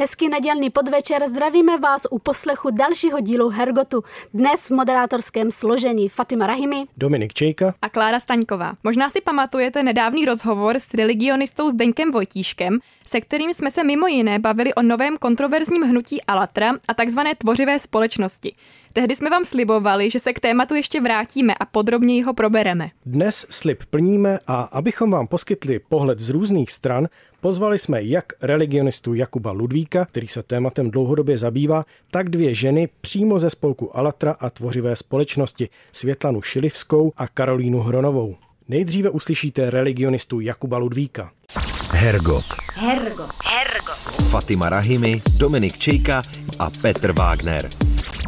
Hezký nedělný podvečer, zdravíme vás u poslechu dalšího dílu Hergotu. Dnes v moderátorském složení Fatima Rahimi, Dominik Čejka a Klára Staňková. Možná si pamatujete nedávný rozhovor s religionistou Zdeňkem Vojtíškem, se kterým jsme se mimo jiné bavili o novém kontroverzním hnutí Allatra a takzvané tvořivé společnosti. Tehdy jsme vám slibovali, že se k tématu ještě vrátíme a podrobněji ho probereme. Dnes slib plníme a abychom vám poskytli pohled z různých stran, pozvali jsme jak religionistu Jakuba Ludvíka, který se tématem dlouhodobě zabývá, tak dvě ženy přímo ze spolku Allatra a tvořivé společnosti, Světlanu Šilivskou a Karolínu Hronovou. Nejdříve uslyšíte religionistu Jakuba Ludvíka. Hergot. Fatima Rahimi, Dominik Čejka a Petr Wagner.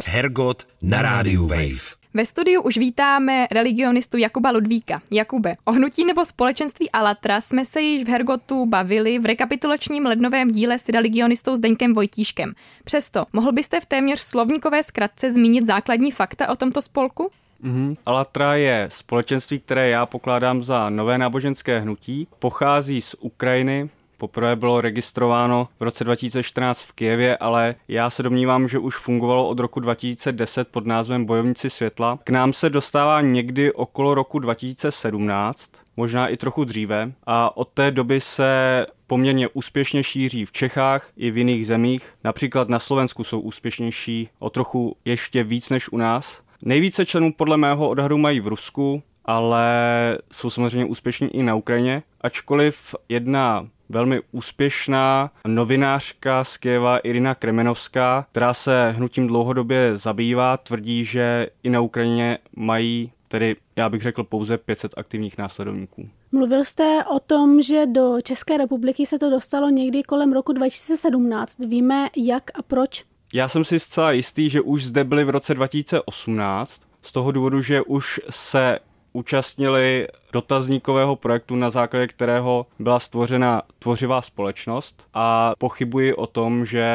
Hergot na Radio Wave. Ve studiu už vítáme religionistu Jakuba Ludvíka. Jakube, o hnutí nebo společenství Allatra jsme se již v Hergotu bavili v rekapitulačním lednovém díle s religionistou Zdeňkem Vojtíškem. Přesto, mohl byste v téměř slovníkové zkratce zmínit základní fakta o tomto spolku? Allatra je společenství, které já pokládám za nové náboženské hnutí. Pochází z Ukrajiny. Poprvé bylo registrováno v roce 2014 v Kyjevě, ale já se domnívám, že už fungovalo od roku 2010 pod názvem Bojovníci světla. K nám se dostává někdy okolo roku 2017, možná i trochu dříve, a od té doby se poměrně úspěšně šíří v Čechách i v jiných zemích. Například na Slovensku jsou úspěšnější o trochu ještě víc než u nás. Nejvíce členů podle mého odhadu mají v Rusku, ale jsou samozřejmě úspěšní i na Ukrajině, ačkoliv jedna velmi úspěšná novinářka z Kyjeva Irina Kremenovská, která se hnutím dlouhodobě zabývá, tvrdí, že i na Ukrajině mají, tedy já bych řekl, pouze 500 aktivních následovníků. Mluvil jste o tom, že do České republiky se to dostalo někdy kolem roku 2017. Víme, jak a proč? Já jsem si zcela jistý, že už zde byli v roce 2018, z toho důvodu, že už se účastnili dotazníkového projektu, na základě kterého byla stvořena tvořivá společnost, a pochybuji o tom, že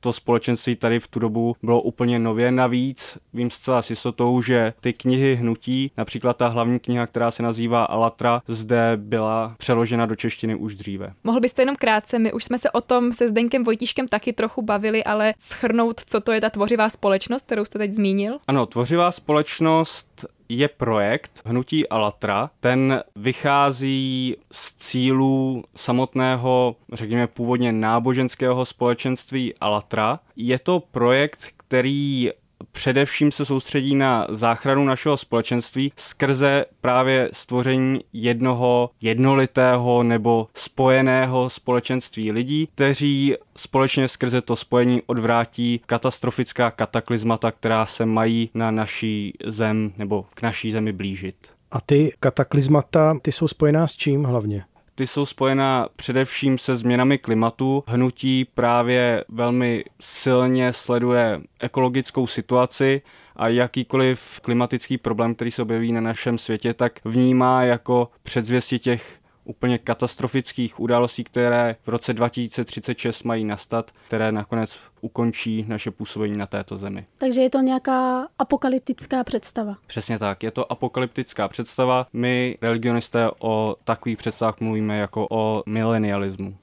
to společenství tady v tu dobu bylo úplně nově. Navíc vím zcela s jistotou, že ty knihy hnutí, například ta hlavní kniha, která se nazývá Allatra, zde byla přeložena do češtiny už dříve. Mohl byste jenom krátce, my už jsme se o tom se Zdeňkem Vojtíškem taky trochu bavili, ale shrnout, co to je ta tvořivá společnost, kterou jste teď zmínil? Ano, tvořivá společnost je projekt hnutí Allatra. Ten vychází z cílů samotného, řekněme původně náboženského společenství Allatra. Je to projekt, který především se soustředí na záchranu našeho společenství skrze právě stvoření jednoho jednolitého nebo spojeného společenství lidí, kteří společně skrze to spojení odvrátí katastrofická kataklizmata, která se mají na naší zem nebo k naší zemi blížit. A ty kataklizmata, ty jsou spojená s čím hlavně? Ty jsou spojená především se změnami klimatu. Hnutí právě velmi silně sleduje ekologickou situaci a jakýkoliv klimatický problém, který se objeví na našem světě, tak vnímá jako předzvěstí těch úplně katastrofických událostí, které v roce 2036 mají nastat, které nakonec ukončí naše působení na této zemi. Takže je to nějaká apokalyptická představa. Přesně tak, je to apokalyptická představa. My, religionisté, o takových představách mluvíme jako o milenialismu.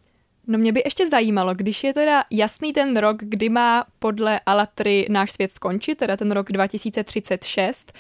No mě by ještě zajímalo, když je teda jasný ten rok, kdy má podle Allatry náš svět skončit, teda ten rok 2036,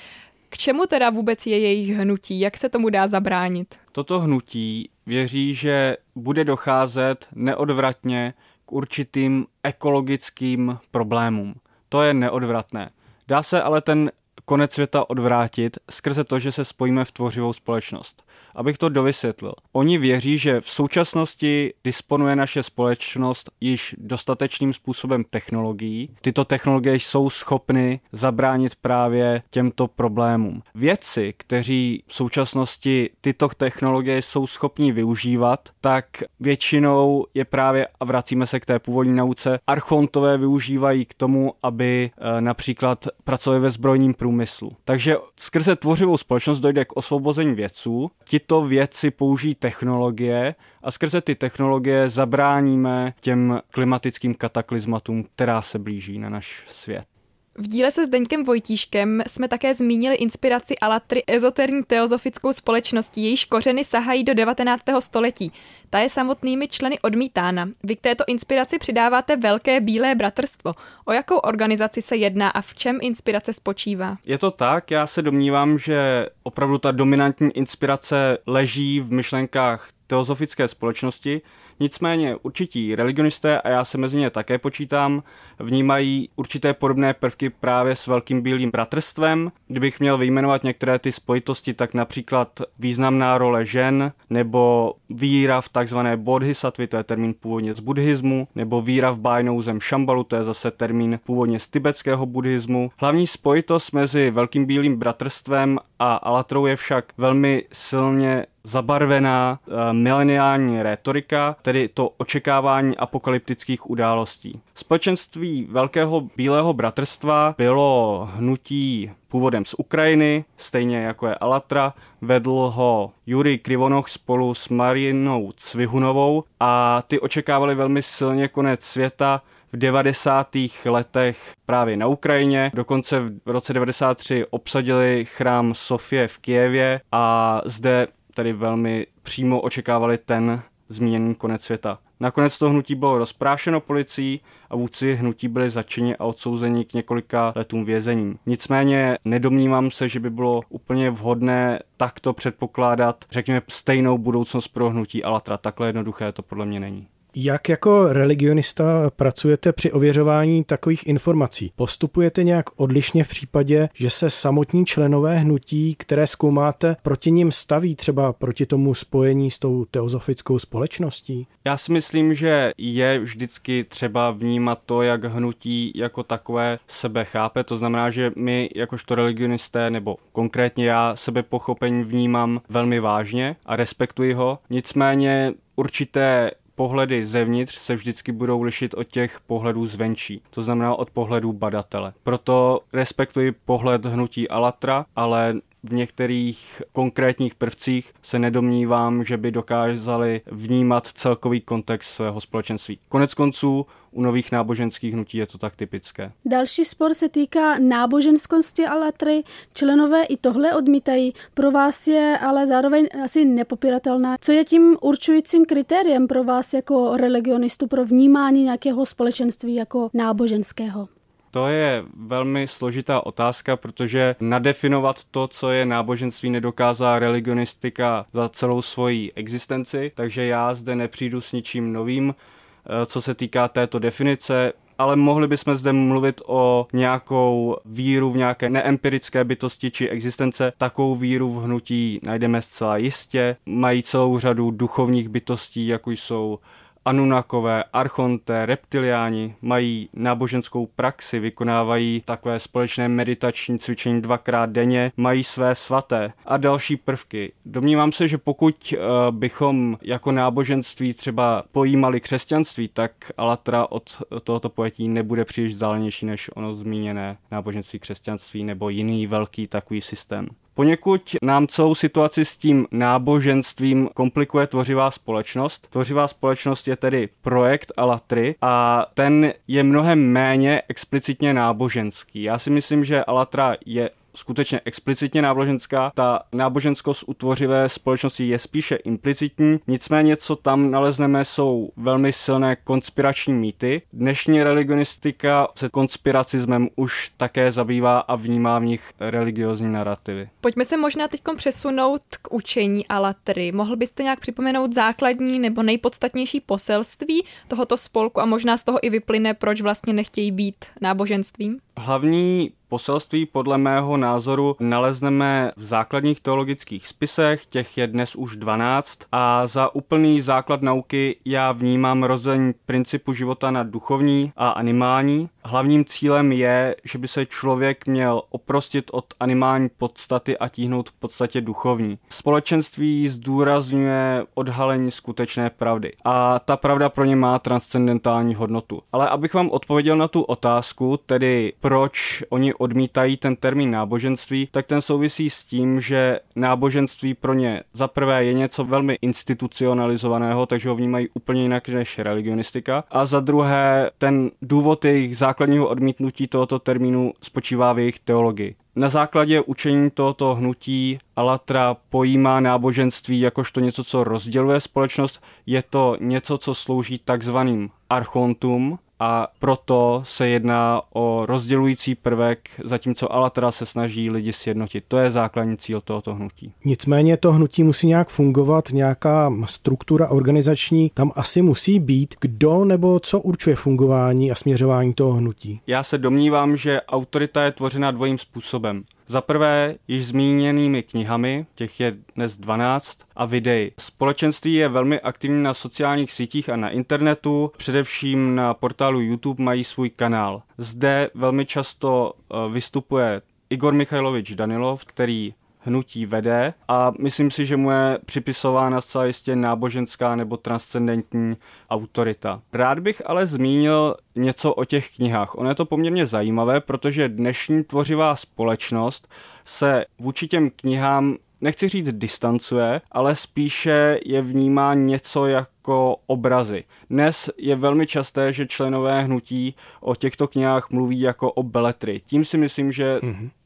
k čemu teda vůbec je jejich hnutí? Jak se tomu dá zabránit? Toto hnutí věří, že bude docházet neodvratně k určitým ekologickým problémům. To je neodvratné. Dá se ale ten konec světa odvrátit skrze to, že se spojíme v tvořivou společnost. Abych to dovysvětlil. Oni věří, že v současnosti disponuje naše společnost již dostatečným způsobem technologií. Tyto technologie jsou schopny zabránit právě těmto problémům. Vědci, kteří v současnosti tyto technologie jsou schopni využívat, tak většinou je právě, a vracíme se k té původní nauce, archontové využívají k tomu, aby například pracovali ve zbrojním průmyslu. Takže skrze tvořivou společnost dojde k osvobození vědců. Ti tito vědci použijí technologie a skrze ty technologie zabráníme těm klimatickým kataklizmatům, která se blíží na náš svět. V díle se Zdeňkem Vojtíškem jsme také zmínili inspiraci Allatry ezoterní teozofickou společností, jejíž kořeny sahají do 19. století. Ta je samotnými členy odmítána. Vy k této inspiraci přidáváte Velké Bílé Bratrstvo. O jakou organizaci se jedná a v čem inspirace spočívá? Je to tak, já se domnívám, že opravdu ta dominantní inspirace leží v myšlenkách teozofické společnosti, nicméně určití religionisté, a já se mezi ně také počítám, vnímají určité podobné prvky právě s Velkým Bílým bratrstvem. Kdybych měl vyjmenovat některé ty spojitosti, tak například významná role žen, nebo víra v takzvané bodhisattvy, to je termín původně z buddhismu, nebo víra v bájnou zem Šambalu, to je zase termín původně z tibetského buddhismu. Hlavní spojitost mezi Velkým Bílým bratrstvem a Allatrou je však velmi silně zabarvená mileniální rétorika, tedy to očekávání apokalyptických událostí. Společenství Velkého Bílého bratrstva bylo hnutí původem z Ukrajiny, stejně jako je Allatra, vedl ho Jurij Krivonogov spolu s Marinou Cvigunovou a ty očekávali velmi silně konec světa v 90. letech právě na Ukrajině. Dokonce v roce 93 obsadili chrám Sofie v Kyjevě a zde tedy velmi přímo očekávali ten zmíněný konec světa. Nakonec to hnutí bylo rozprášeno policií a vůdci hnutí byli zatčeni a odsouzeni k několika letům vězení. Nicméně nedomnívám se, že by bylo úplně vhodné takto předpokládat, řekněme, stejnou budoucnost pro hnutí Allatra. Takhle jednoduché to podle mě není. Jak jako religionista pracujete při ověřování takových informací? Postupujete nějak odlišně v případě, že se samotní členové hnutí, které zkoumáte, proti nim staví, třeba proti tomu spojení s tou teozofickou společností? Já si myslím, že je vždycky třeba vnímat to, jak hnutí jako takové sebe chápe. To znamená, že my jakožto religionisté, nebo konkrétně já, sebepochopení vnímám velmi vážně a respektuji ho. Nicméně určité pohledy zevnitř se vždycky budou lišit od těch pohledů zvenčí, to znamená od pohledů badatele. Proto respektuji pohled hnutí Allatra, ale v některých konkrétních prvcích se nedomnívám, že by dokázali vnímat celkový kontext svého společenství. Koneckonců u nových náboženských hnutí je to tak typické. Další spor se týká náboženskosti Allatry. Členové i tohle odmítají. Pro vás je ale zároveň asi nepopiratelná. Co je tím určujícím kritériem pro vás jako religionistu pro vnímání nějakého společenství jako náboženského? To je velmi složitá otázka, protože nadefinovat to, co je náboženství, nedokázala religionistika za celou svoji existenci, takže já zde nepřijdu s ničím novým, co se týká této definice, ale mohli bychom zde mluvit o nějakou víru v nějaké neempirické bytosti či existence. Takovou víru v hnutí najdeme zcela jistě. Mají celou řadu duchovních bytostí, jako jsou Anunakové, Archonté, reptiliáni, mají náboženskou praxi, vykonávají takové společné meditační cvičení 2x denně, mají své svaté a další prvky. Domnívám se, že pokud bychom jako náboženství třeba pojímali křesťanství, tak Allatra od tohoto pojetí nebude příliš vzdálenější než ono zmíněné náboženství křesťanství nebo jiný velký takový systém. Poněkud nám celou situaci s tím náboženstvím komplikuje Tvořivá společnost. Tvořivá společnost je tedy projekt Allatry a ten je mnohem méně explicitně náboženský. Já si myslím, že Allatra je skutečně explicitně náboženská. Ta náboženskost u Tvořivé společnosti je spíše implicitní, nicméně co tam nalezneme jsou velmi silné konspirační mýty. Dnešní religionistika se konspiracismem už také zabývá a vnímá v nich religiozní narrativy. Pojďme se možná teď přesunout k učení Allatry. Mohl byste nějak připomenout základní nebo nejpodstatnější poselství tohoto spolku a možná z toho i vyplyne, proč vlastně nechtějí být náboženstvím? Hlavní poselství podle mého názoru nalezneme v základních teologických spisech, těch je dnes už 12 a za úplný základ nauky já vnímám rozdělení principu života na duchovní a animální. Hlavním cílem je, že by se člověk měl oprostit od animální podstaty a tíhnout k podstatě duchovní. Společenství zdůrazňuje odhalení skutečné pravdy a ta pravda pro ně má transcendentální hodnotu. Ale abych vám odpověděl na tu otázku, tedy proč oni odmítají ten termín náboženství, tak ten souvisí s tím, že náboženství pro ně zaprvé je něco velmi institucionalizovaného, takže ho vnímají úplně jinak než religionistika, a za druhé ten důvod jejich základního odmítnutí tohoto termínu spočívá v jejich teologii. Na základě učení tohoto hnutí Allatra pojímá náboženství jakožto něco, co rozděluje společnost, je to něco, co slouží takzvaným archontům, a proto se jedná o rozdělující prvek, zatímco Allatra se snaží lidi sjednotit. To je základní cíl tohoto hnutí. Nicméně to hnutí musí nějak fungovat, nějaká struktura organizační, tam asi musí být, kdo nebo co určuje fungování a směřování toho hnutí. Já se domnívám, že autorita je tvořena dvojím způsobem. Za prvé již zmíněnými knihami, těch je dnes 12, a videí. Společenství je velmi aktivní na sociálních sítích a na internetu, především na portálu YouTube mají svůj kanál. Zde velmi často vystupuje Igor Michajlovič Danilov, který hnutí vede, a myslím si, že mu je připisována zcela jistě náboženská nebo transcendentní autorita. Rád bych ale zmínil něco o těch knihách. Ono je to poměrně zajímavé, protože dnešní tvořivá společnost se vůči těm knihám, nechci říct distancuje, ale spíše je vnímá něco jako obrazy. Dnes je velmi časté, že členové hnutí o těchto knihách mluví jako o beletry. Tím si myslím, že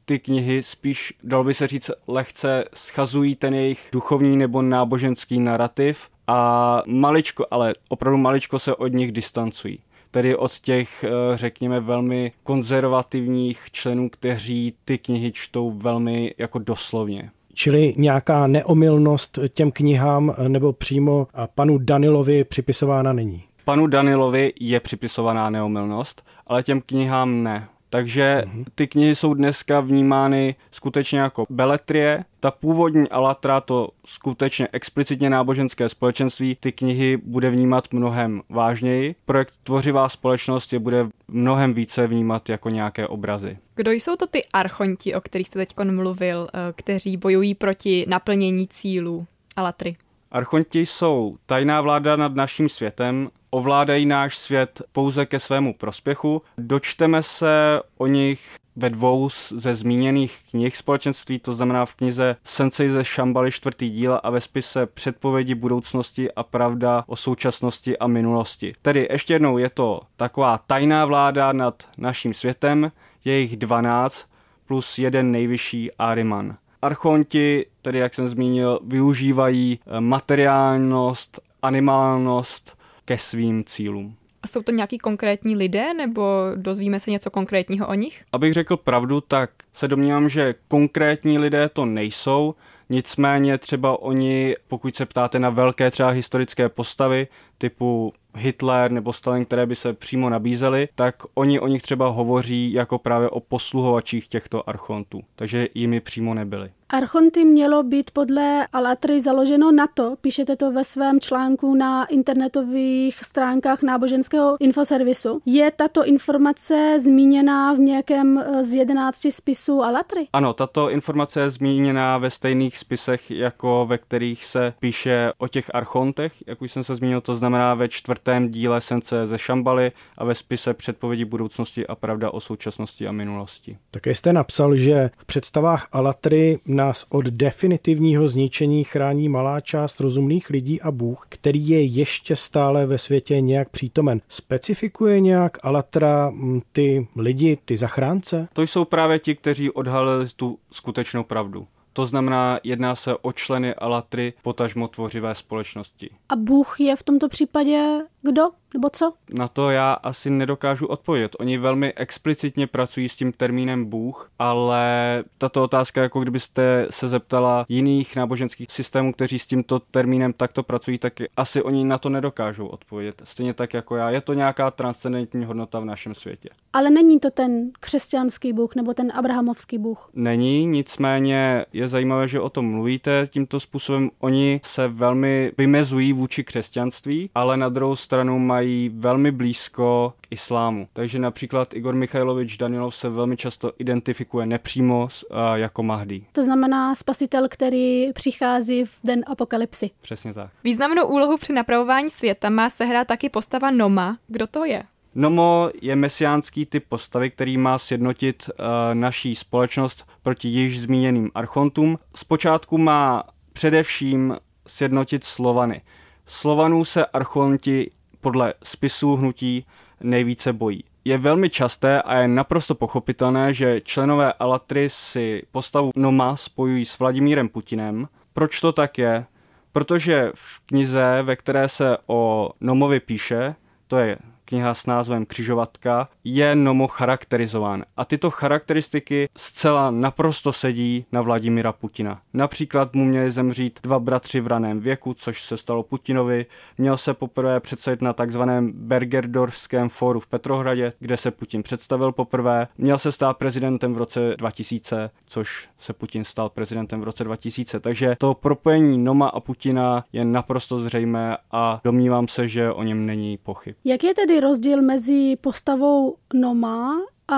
ty knihy spíš, dalo by se říct, lehce schazují ten jejich duchovní nebo náboženský narrativ a maličko, ale opravdu maličko se od nich distancují. Tedy od těch, řekněme, velmi konzervativních členů, kteří ty knihy čtou velmi jako doslovně. Čili nějaká neomylnost těm knihám nebo přímo panu Danilovi připisována není? Panu Danilovi je připisovaná neomylnost, ale těm knihám ne. Takže ty knihy jsou dneska vnímány skutečně jako beletrie. Ta původní Allatra, to skutečně explicitně náboženské společenství, ty knihy bude vnímat mnohem vážněji. Projekt Tvořivá společnost je bude mnohem více vnímat jako nějaké obrazy. Kdo jsou to ty archonti, o kterých jste teď mluvil, kteří bojují proti naplnění cílů Allatry? Archonti jsou tajná vláda nad naším světem, ovládají náš svět pouze ke svému prospěchu. Dočteme se o nich ve dvou ze zmíněných knih společenství, to znamená v knize Sensei ze Shambali 4. díl a ve spise Předpovědi budoucnosti a pravda o současnosti a minulosti. Tedy ještě jednou, je to taková tajná vláda nad naším světem, je jich 12 plus jeden nejvyšší Ariman. Archonti, tedy jak jsem zmínil, využívají materiálnost, animálnost ke svým cílům. A jsou to nějaký konkrétní lidé, nebo dozvíme se něco konkrétního o nich? Abych řekl pravdu, tak se domnívám, že konkrétní lidé to nejsou, nicméně třeba oni, pokud se ptáte na velké třeba historické postavy, typu Hitler nebo Stalin, které by se přímo nabízely, tak oni o nich třeba hovoří jako právě o posluhovačích těchto archontů, takže jimi přímo nebyli. Archonty mělo být podle Allatry založeno na to, píšete to ve svém článku na internetových stránkách náboženského infoservisu. Je tato informace zmíněná v nějakém z 11 spisů Allatry? Ano, tato informace je zmíněná ve stejných spisech, jako ve kterých se píše o těch archontech, jak už jsem se zmínil, to znamená ve 4. díle Sensei ze Shambali a ve spise Předpovědi budoucnosti a pravda o současnosti a minulosti. Také jste napsal, že v představách Allatry nás od definitivního zničení chrání malá část rozumných lidí a Bůh, který je ještě stále ve světě nějak přítomen. Specifikuje nějak Allatra ty lidi, ty zachránce? To jsou právě ti, kteří odhalili tu skutečnou pravdu. To znamená, jedná se o členy Allatry, potažmo Tvořivé společnosti. A Bůh je v tomto případě kdo? Nebo co? Na to já asi nedokážu odpovědět. Oni velmi explicitně pracují s tím termínem Bůh, ale tato otázka, jako kdybyste se zeptala jiných náboženských systémů, kteří s tímto termínem takto pracují, tak asi oni na to nedokážou odpovědět. Stejně tak jako já. Je to nějaká transcendentní hodnota v našem světě. Ale není to ten křesťanský Bůh nebo ten abrahamovský Bůh? Není, nicméně je zajímavé, že o tom mluvíte. Tímto způsobem oni se velmi vymezují vůči křesťanství, ale na druhou stranu stranu mají velmi blízko k islámu. Takže například Igor Michajlovič Danilov se velmi často identifikuje nepřímo jako Mahdi. To znamená spasitel, který přichází v den apokalypsy. Přesně tak. Významnou úlohu při napravování světa má sehrát taky postava Noma. Kdo to je? Nomo je mesiánský typ postavy, který má sjednotit naší společnost proti již zmíněným archontům. Zpočátku má především sjednotit Slovany. Slovanů se archonti podle spisů hnutí nejvíce bojí. Je velmi časté a je naprosto pochopitelné, že členové Allatry si postavu Noma spojují s Vladimírem Putinem. Proč to tak je? Protože v knize, ve které se o Nomovi píše, to je kniha s názvem Křižovatka, je Nomo charakterizován. A tyto charakteristiky zcela naprosto sedí na Vladimira Putina. Například mu měli zemřít 2 bratři v raném věku, což se stalo Putinovi. Měl se poprvé představit na takzvaném Bergerdorfském fóru v Petrohradě, kde se Putin představil poprvé. Měl se stát prezidentem v roce 2000, což se Putin stal prezidentem v roce 2000. Takže to propojení Noma a Putina je naprosto zřejmé a domnívám se, že o něm není pochyb. Jak je tedy rozdíl mezi postavou Noma a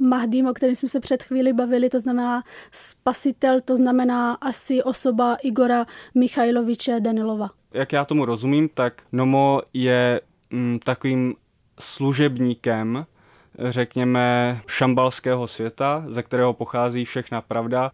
Mahdim, o kterém jsme se před chvíli bavili, to znamená spasitel, to znamená asi osoba Igora Michajloviče Danilova? Jak já tomu rozumím, tak Nomo je takovým služebníkem, řekněme, šambalského světa, ze kterého pochází všechna pravda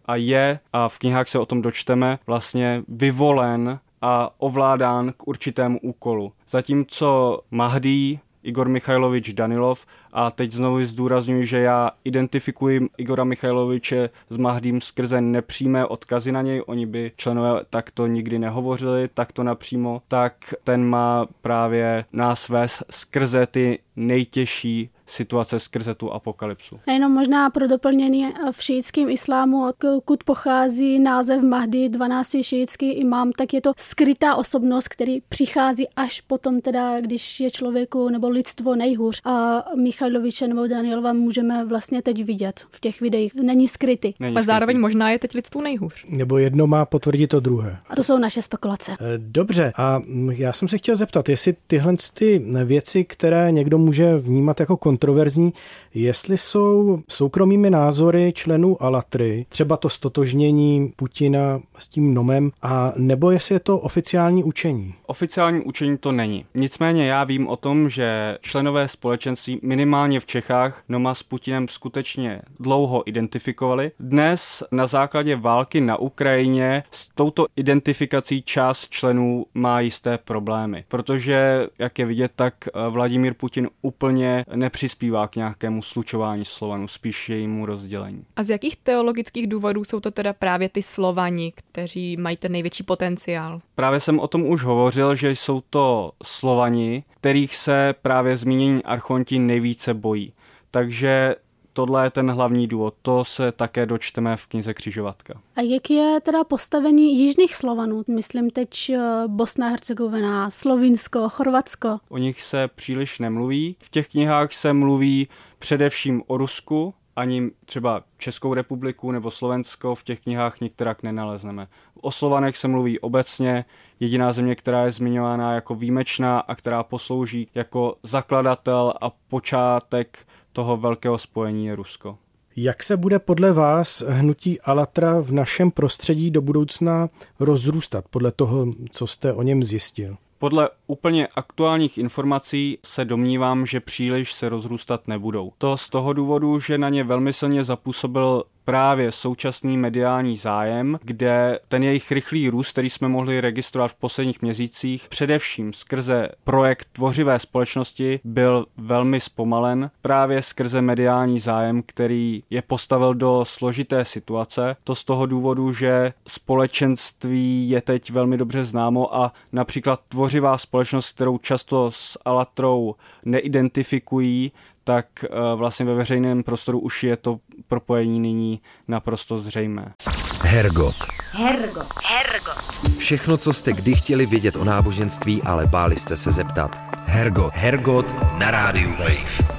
a v knihách se o tom dočteme, vlastně vyvolen a ovládán k určitému úkolu. Zatímco Mahdi, Igor Michajlovič Danilov, a teď znovu zdůrazňuji, že já identifikuji Igora Michajloviče s Mahdím skrze nepřímé odkazy na něj, oni by členové takto nikdy nehovořili, takto napřímo, tak ten má právě nás vést skrze ty nejtěžší situace, skrze tu apokalypsu. A jenom možná pro doplnění v šíitském islámu, odkud pochází název Mahdi, 12. šíitský imám, tak je to skrytá osobnost, který přichází až potom teda, když je člověku nebo lidstvo nejhůř. A Michajloviče nebo Danilova můžeme vlastně teď vidět v těch videích. Není skrytý. A zároveň možná je teď lidstvo nejhůř. Nebo jedno má potvrdit to druhé. A to jsou naše spekulace. Dobře, a já jsem se chtěl zeptat, jestli tyhle ty věci, které někdo může vnímat jako kontroverzní, jestli jsou soukromými názory členů Allatry, třeba to stotožnění Putina s tím Nomem, a nebo jestli je to oficiální učení? Oficiální učení to není. Nicméně já vím o tom, že členové společenství minimálně v Čechách Noma s Putinem skutečně dlouho identifikovali. Dnes na základě války na Ukrajině s touto identifikací část členů má jisté problémy, protože, jak je vidět, tak Vladimír Putin úplně nepřispívá k nějakému slučování Slovanů, spíš jejímu rozdělení. A z jakých teologických důvodů jsou to teda právě ty Slovani, kteří mají ten největší potenciál? Právě jsem o tom už hovořil, že jsou to Slovani, kterých se právě zmínění archonti nejvíce bojí. Takže tohle je ten hlavní důvod, to se také dočteme v knize Křižovatka. A jak je teda postavení jižních Slovanů? Myslím teď Bosna, Hercegovina, Slovinsko, Chorvatsko. O nich se příliš nemluví. V těch knihách se mluví především o Rusku, ani třeba Českou republiku nebo Slovensko v těch knihách nikterak nenalezneme. O Slovanech se mluví obecně, jediná země, která je zmiňována jako výjimečná a která poslouží jako zakladatel a počátek toho velkého spojení, je Rusko. Jak se bude podle vás hnutí Allatra v našem prostředí do budoucna rozrůstat, podle toho, co jste o něm zjistil? Podle úplně aktuálních informací se domnívám, že příliš se rozrůstat nebudou. To z toho důvodu, že na ně velmi silně zapůsobil právě současný mediální zájem, kde ten jejich rychlý růst, který jsme mohli registrovat v posledních měsících, především skrze projekt Tvořivé společnosti, byl velmi zpomalen právě skrze mediální zájem, který je postavil do složité situace. To z toho důvodu, že společenství je teď velmi dobře známo a například Tvořivá společnost, kterou často s Allatrou neidentifikují, tak vlastně ve veřejném prostoru už je to propojení nyní naprosto zřejmé. Hergot. Všechno, co jste kdy chtěli vědět o náboženství, ale báli jste se zeptat. Hergot na rádiu Wave.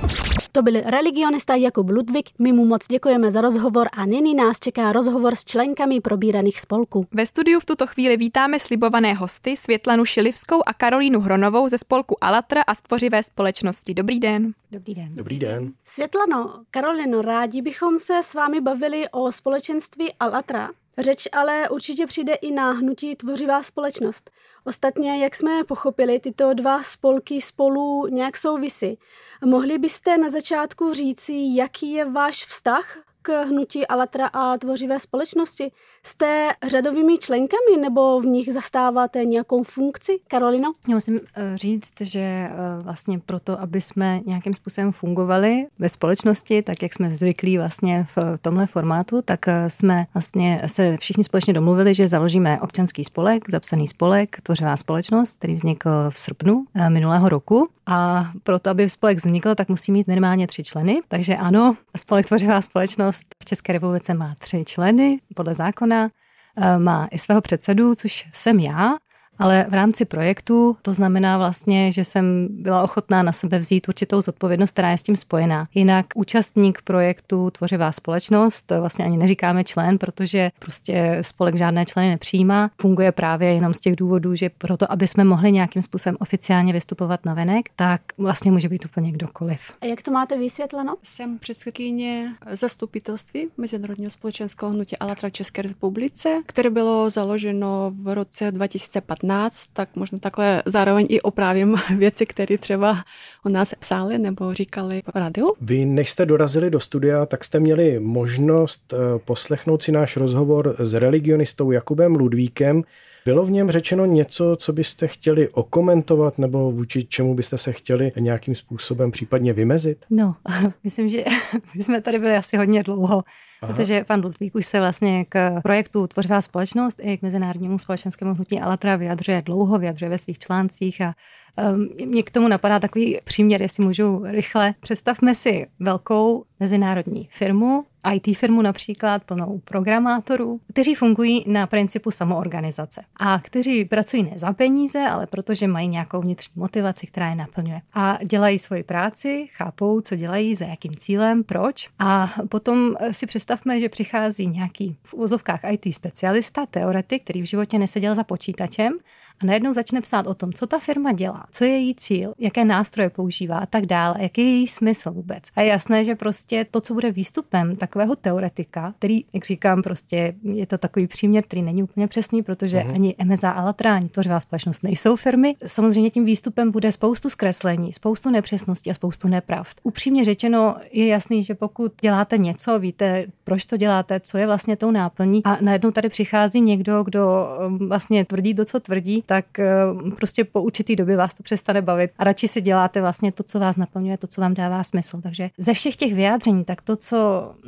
To byl religionista Jakub Ludvík, my mu moc děkujeme za rozhovor a nyní nás čeká rozhovor s členkami probíraných spolků. Ve studiu v tuto chvíli vítáme slibované hosty Světlanu Šilivskou a Karolínu Hronovou ze spolku Allatra a Tvořivé společnosti. Dobrý den. Dobrý den. Dobrý den. Světlano, Karolino, rádi bychom se s vámi bavili o společenství Allatra. Řeč ale určitě přijde i na hnutí Tvořivá společnost. Ostatně, jak jsme pochopili, tyto dva spolky spolu nějak souvisí. Mohli byste na začátku říci, jaký je váš vztah k hnutí Allatra a Tvořivé společnosti? Jste řadovými členkami nebo v nich zastáváte nějakou funkci? Karolino? Já musím říct, že vlastně proto, aby jsme nějakým způsobem fungovali ve společnosti, tak jak jsme zvyklí vlastně v tomhle formátu, tak jsme vlastně se všichni společně domluvili, že založíme občanský spolek, zapsaný spolek, Tvořivá společnost, který vznikl v srpnu minulého roku. A proto, aby spolek vznikl, tak musí mít minimálně 3 členy. Takže ano, spolek Tvořivá společnost v České republice má 3 členy podle zákona, má i svého předsedu, což jsem já, ale v rámci projektu to znamená vlastně, že jsem byla ochotná na sebe vzít určitou zodpovědnost, která je s tím spojená. Jinak účastník projektu Tvořivá společnost, vlastně ani neříkáme člen, protože prostě spolek žádné členy nepřijímá, funguje právě jenom z těch důvodů, že proto, aby jsme mohli nějakým způsobem oficiálně vystupovat na venek, tak vlastně může být úplně kdokoliv. A jak to máte vysvětleno? Jsem předsedkyně zastupitelství Mezinárodního společenského hnutí Allatra České republice, které bylo založeno v roce 2015. Tak možná takhle zároveň i opravím věci, které třeba o nás psali nebo říkali v rádiu. Vy, než jste dorazili do studia, tak jste měli možnost poslechnout si náš rozhovor s religionistou Jakubem Ludvíkem. Bylo v něm řečeno něco, co byste chtěli okomentovat nebo vůči čemu byste se chtěli nějakým způsobem případně vymezit? No, myslím, že my jsme tady byli asi hodně dlouho. Aha. Protože pan Ludvík už se vlastně k projektu Tvořivá společnost i k mezinárodnímu společenskému hnutí Allatra vyjadřuje dlouho, vyjadřuje ve svých článcích a mě k tomu napadá takový příměr, jestli můžu rychle. Představme si velkou mezinárodní firmu, IT firmu například, plnou programátorů, kteří fungují na principu samoorganizace a kteří pracují ne za peníze, ale protože mají nějakou vnitřní motivaci, která je naplňuje. A dělají svoji práci, chápou, co dělají, za jakým cílem, proč. A potom si představme, že přichází nějaký v úvozovkách IT specialista, teoretik, který v životě neseděl za počítačem, a najednou začne psát o tom, co ta firma dělá, co je její cíl, jaké nástroje používá a tak dále, jaký je její smysl vůbec. A je jasné, že prostě to, co bude výstupem takového teoretika, který, jak říkám, prostě je to takový příměr, který není úplně přesný, protože ani MSA Allatra, ani Tvořivá společnost nejsou firmy. Samozřejmě tím výstupem bude spoustu zkreslení, spoustu nepřesností a spoustu nepravd. Upřímně řečeno, je jasný, že pokud děláte něco, víte, proč to děláte, co je vlastně tou náplní, a najednou tady přichází někdo, kdo vlastně tvrdí to, co tvrdí, tak prostě po určitý době vás to přestane bavit a radši si děláte vlastně to, co vás naplňuje, to, co vám dává smysl. Takže ze všech těch vyjádření, tak to, co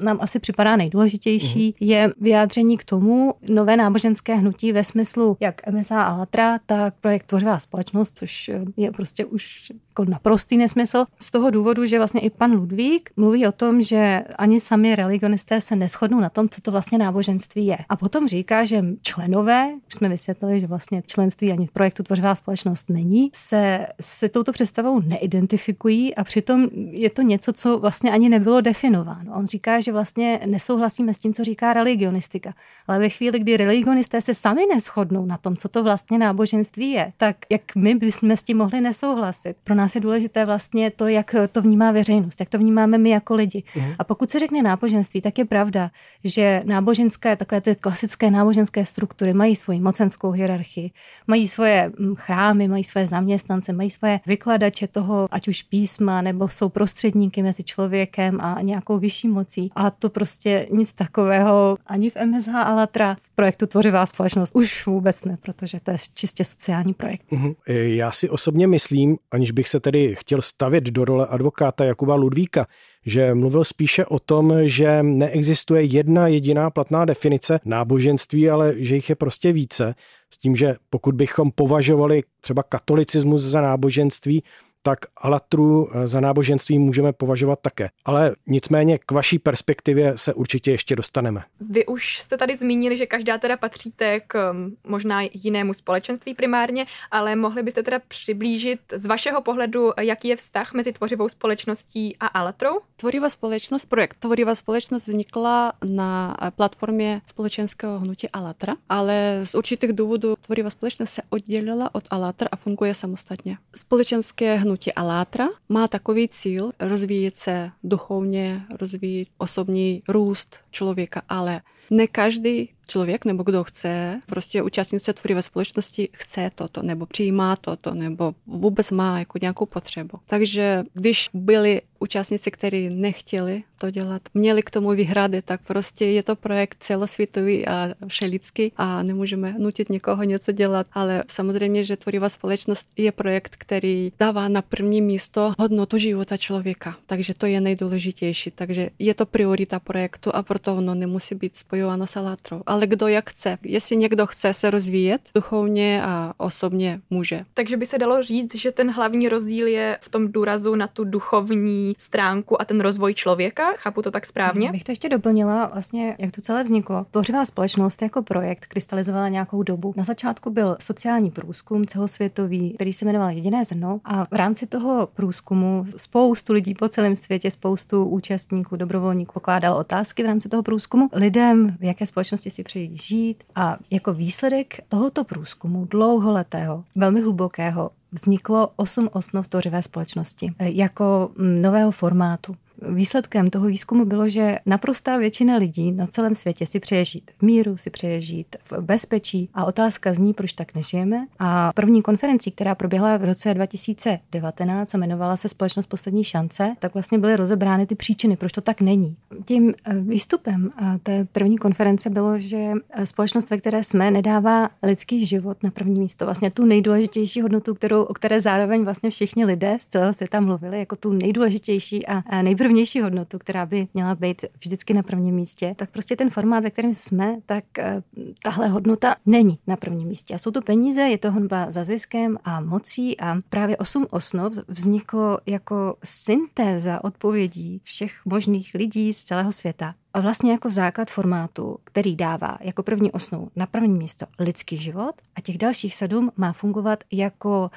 nám asi připadá nejdůležitější, je vyjádření k tomu nové náboženské hnutí ve smyslu jak MSA Allatra, tak projekt Tvořivá společnost, což je prostě už jako naprostý nesmysl. Z toho důvodu, že vlastně i pan Ludvík mluví o tom, že ani sami religionisté se neshodnou na tom, co to vlastně náboženství je. A potom říká, že členové, už jsme vysvětlili, že vlastně členství ani v projektu Tvořivá společnost není, se touto představou neidentifikují a přitom je to něco, co vlastně ani nebylo definováno. On říká, že vlastně nesouhlasíme s tím, co říká religionistika. Ale ve chvíli, kdy religionisté se sami neshodnou na tom, co to vlastně náboženství je, tak jak my bychom s tím mohli nesouhlasit? Pro nás je důležité vlastně to, jak to vnímá veřejnost, jak to vnímáme my jako lidi. A pokud se řekne náboženství, tak je pravda, že náboženské, takové ty klasické náboženské struktury mají svoji mocenskou hierarchii, mají svoje chrámy, mají svoje zaměstnance, mají svoje vykladače toho, ať už písma, nebo jsou prostředníky mezi člověkem a nějakou vyšší mocí. A to prostě nic takového ani v MSH Allatra, v projektu Tvořivá společnost už vůbec ne, protože to je čistě sociální projekt. Já si osobně myslím, aniž bych se tedy chtěl stavět do role advokáta Jakuba Ludvíka, že mluvil spíše o tom, že neexistuje jedna jediná platná definice náboženství, ale že jich je prostě více. S tím, že pokud bychom považovali třeba katolicismus za náboženství, tak Allatru za náboženství můžeme považovat také. Ale nicméně k vaší perspektivě se určitě ještě dostaneme. Vy už jste tady zmínili, že každá teda patříte k možná jinému společenství primárně, ale mohli byste teda přiblížit z vašeho pohledu, jaký je vztah mezi Tvořivou společností a Allatrou? Projekt Tvořivá společnost vznikla na platformě společenského hnutí Allatra, ale z určitých důvodů Tvořivá společnost se oddělila od Allatra a funguje samostatně. Společenské hnutí Allatra má takový cíl rozvíjet se duchovně, rozvíjet osobní růst člověka, ale ne každý člověk nebo kdo chce, prostě účastnice Tvořivé společnosti chce toto, nebo přijímá toto, nebo vůbec má jako nějakou potřebu. Takže když byli účastníci, kteří nechtěli to dělat, měli k tomu výhrady, tak prostě je to projekt celosvětový a všelidský a nemůžeme nutit nikoho něco dělat. Ale samozřejmě, že Tvořivá společnost je projekt, který dává na první místo hodnotu života člověka. Takže to je nejdůležitější. Takže je to priorita projektu a proto ono nemusí být spojováno s Allatrou. Ale kdo jak chce. Jestli někdo chce se rozvíjet duchovně a osobně, může. Takže by se dalo říct, že ten hlavní rozdíl je v tom důrazu na tu duchovní stránku a ten rozvoj člověka. Chápu to tak správně? Bych to ještě doplnila, vlastně, jak to celé vzniklo. Tvořivá společnost jako projekt krystalizovala nějakou dobu. Na začátku byl sociální průzkum celosvětový, který se jmenoval Jediné zrno, a v rámci toho průzkumu spoustu lidí po celém světě, spoustu účastníků, dobrovolníků pokládalo otázky v rámci toho průzkumu lidem, v jaké společnosti si přejí žít, a jako výsledek tohoto průzkumu dlouholetého, velmi hlubokého, vzniklo 8 osnov Tvořivé společnosti jako nového formátu. Výsledkem toho výzkumu bylo, že naprostá většina lidí na celém světě si přeje žít v míru, si přeje žít v bezpečí, a otázka zní, proč tak nežijeme. A první konferenci, která proběhla v roce 2019 a jmenovala se Společnost poslední šance, tak vlastně byly rozebrány ty příčiny, proč to tak není. Tím výstupem té první konference bylo, že společnost, ve které jsme, nedává lidský život na první místo. Vlastně tu nejdůležitější hodnotu, o které zároveň vlastně všichni lidé z celého světa mluvili, jako tu nejdůležitější a nejprvnější hodnotu, která by měla být vždycky na prvním místě, tak prostě ten formát, ve kterém jsme, tak tahle hodnota není na prvním místě. A jsou to peníze, je to honba za ziskem a mocí, a právě 8 osnov vzniklo jako syntéza odpovědí všech možných lidí z celého světa. A vlastně jako základ formátu, který dává jako první osnovu na první místo lidský život, a těch dalších 7 má fungovat jako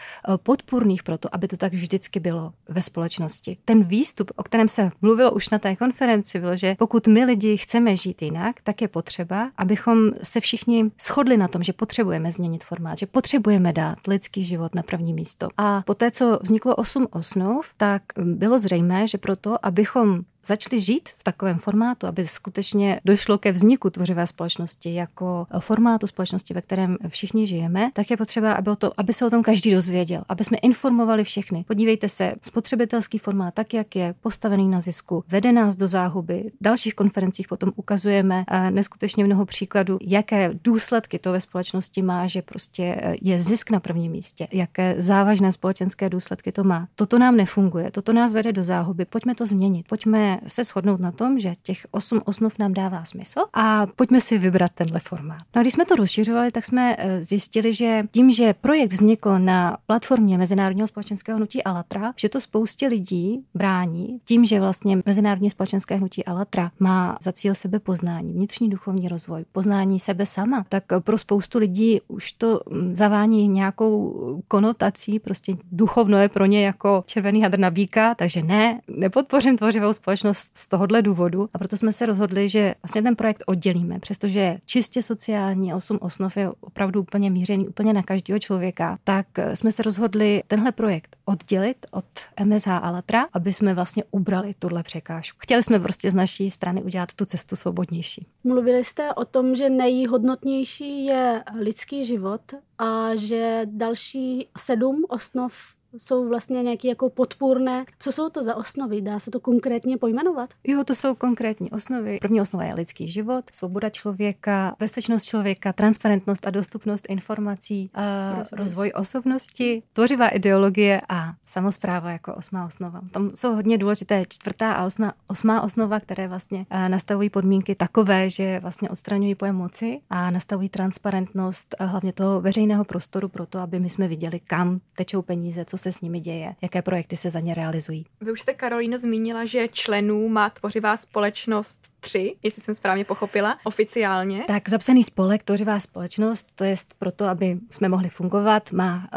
podpůrných pro to, aby to tak vždycky bylo ve společnosti. Ten výstup, o kterém se mluvilo už na té konferenci, bylo, že pokud my lidi chceme žít jinak, tak je potřeba, abychom se všichni shodli na tom, že potřebujeme změnit formát, že potřebujeme dát lidský život na první místo. A poté, co vzniklo 8 osnov, tak bylo zřejmé, že proto, abychom začali žít v takovém formátu, aby skutečně došlo ke vzniku Tvořivé společnosti jako formátu společnosti, ve kterém všichni žijeme, tak je potřeba, aby se o tom každý dozvěděl, aby jsme informovali všechny. Podívejte se, spotřebitelský formát, tak jak je postavený na zisku, vede nás do záhuby. V dalších konferencích potom ukazujeme neskutečně mnoho příkladů, jaké důsledky to ve společnosti má, že prostě je zisk na prvním místě, jaké závažné společenské důsledky to má. Toto nám nefunguje, toto nás vede do záhuby. Pojďme to změnit. Pojďme se shodnout na tom, že těch 8 osnov nám dává smysl, a pojďme si vybrat tenhle formát. No a když jsme to rozšiřovali, tak jsme zjistili, že tím, že projekt vznikl na platformě Mezinárodního společenského hnutí Allatra, že to spoustě lidí brání tím, že vlastně Mezinárodní společenské hnutí Allatra má za cíl sebepoznání, vnitřní duchovní rozvoj, poznání sebe sama, tak pro spoustu lidí už to zavání nějakou konotací, prostě duchovno je pro ně jako červený hadr na býka, takže ne, nepodpořím Tvořivou společnost z tohohle důvodu, a proto jsme se rozhodli, že vlastně ten projekt oddělíme, přestože je čistě sociální, 8 osnov je opravdu úplně mířený úplně na každého člověka, tak jsme se rozhodli tenhle projekt oddělit od MSH Allatra, aby jsme vlastně ubrali tuhle překážku. Chtěli jsme prostě z naší strany udělat tu cestu svobodnější. Mluvili jste o tom, že nejhodnotnější je lidský život a že další 7 osnov jsou vlastně nějaké jako podpůrné. Co jsou to za osnovy? Dá se to konkrétně pojmenovat? Jo, to jsou konkrétní osnovy. První osnova je lidský život, svoboda člověka, bezpečnost člověka, transparentnost a dostupnost informací, rozvoj osobnosti, tvořivá ideologie a samospráva jako 8. osnova. Tam jsou hodně důležité 4. a 8. osnova, které vlastně nastavují podmínky takové, že vlastně odstraňují pojem moci a nastavují transparentnost hlavně toho veřejného prostoru pro to, aby my jsme viděli, kam tečou peníze, co se s nimi děje, jaké projekty se za ně realizují. Vy už jste, Karolíno, zmínila, že členů má Tvořivá společnost 3, jestli jsem správně pochopila, oficiálně. Tak zapsaný spolek Tvořivá společnost, to je proto, aby jsme mohli fungovat, má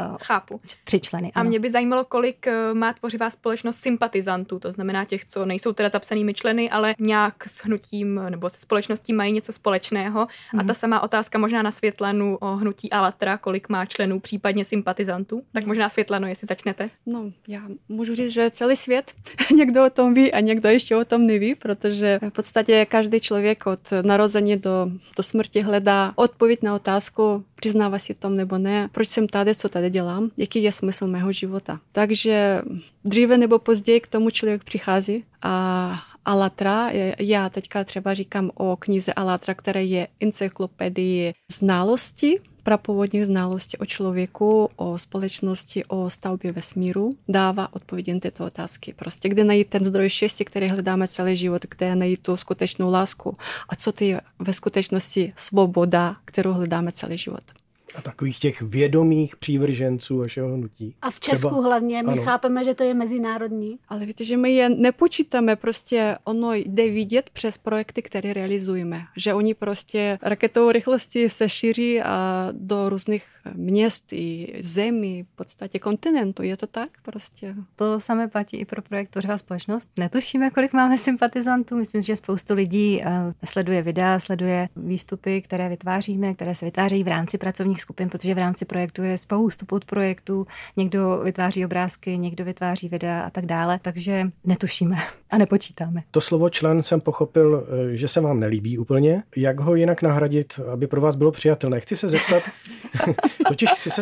3 členy. Ano. A mě by zajímalo, kolik má Tvořivá společnost sympatizantů, to znamená těch, co nejsou teda zapsanými členy, ale nějak s hnutím nebo se společností mají něco společného. A ta samá otázka možná na Světlanu o hnutí Allatra, kolik má členů, případně sympatizantů. Tak možná Světlano, jestli začnete. No, já můžu říct, že celý svět někdo o tom ví a někdo ještě o tom neví, protože v podstatě každý člověk od narození do smrti hledá odpověď na otázku, přiznává si v tom nebo ne, proč jsem tady, co tady dělám, jaký je smysl mého života. Takže dříve nebo později k tomu člověk přichází a Allatra, já teďka třeba říkám o knize Allatra, která je encyklopedii znalosti, prapůvodních znalostí o člověku, o společnosti, o stavbě vesmíru, dává odpovědi na tyto otázky. Prostě kde najít ten zdroj štěstí, který hledáme celý život, kde najít tu skutečnou lásku a co to je ve skutečnosti svoboda, kterou hledáme celý život. A takových těch vědomých přívrženců vašeho hnutí. A v Česku třeba, hlavně, my chápeme, že to je mezinárodní. Ale víte, že my je nepočítáme, prostě ono jde vidět přes projekty, které realizujeme. Že oni prostě raketovou rychlostí se šíří a do různých měst i zemí, v podstatě kontinentu. Je to tak prostě? To samé platí i pro projekt Tvořivá společnost. Netušíme, kolik máme sympatizantů. Myslím, že spoustu lidí sleduje videa, sleduje výstupy, které vytváříme, které se vytváří v rámci pracovních skupin, protože v rámci projektu je spoustu podprojektů, někdo vytváří obrázky, někdo vytváří videa a tak dále, takže netušíme a nepočítáme. To slovo člen jsem pochopil, že se vám nelíbí úplně. Jak ho jinak nahradit, aby pro vás bylo přijatelné? Chci se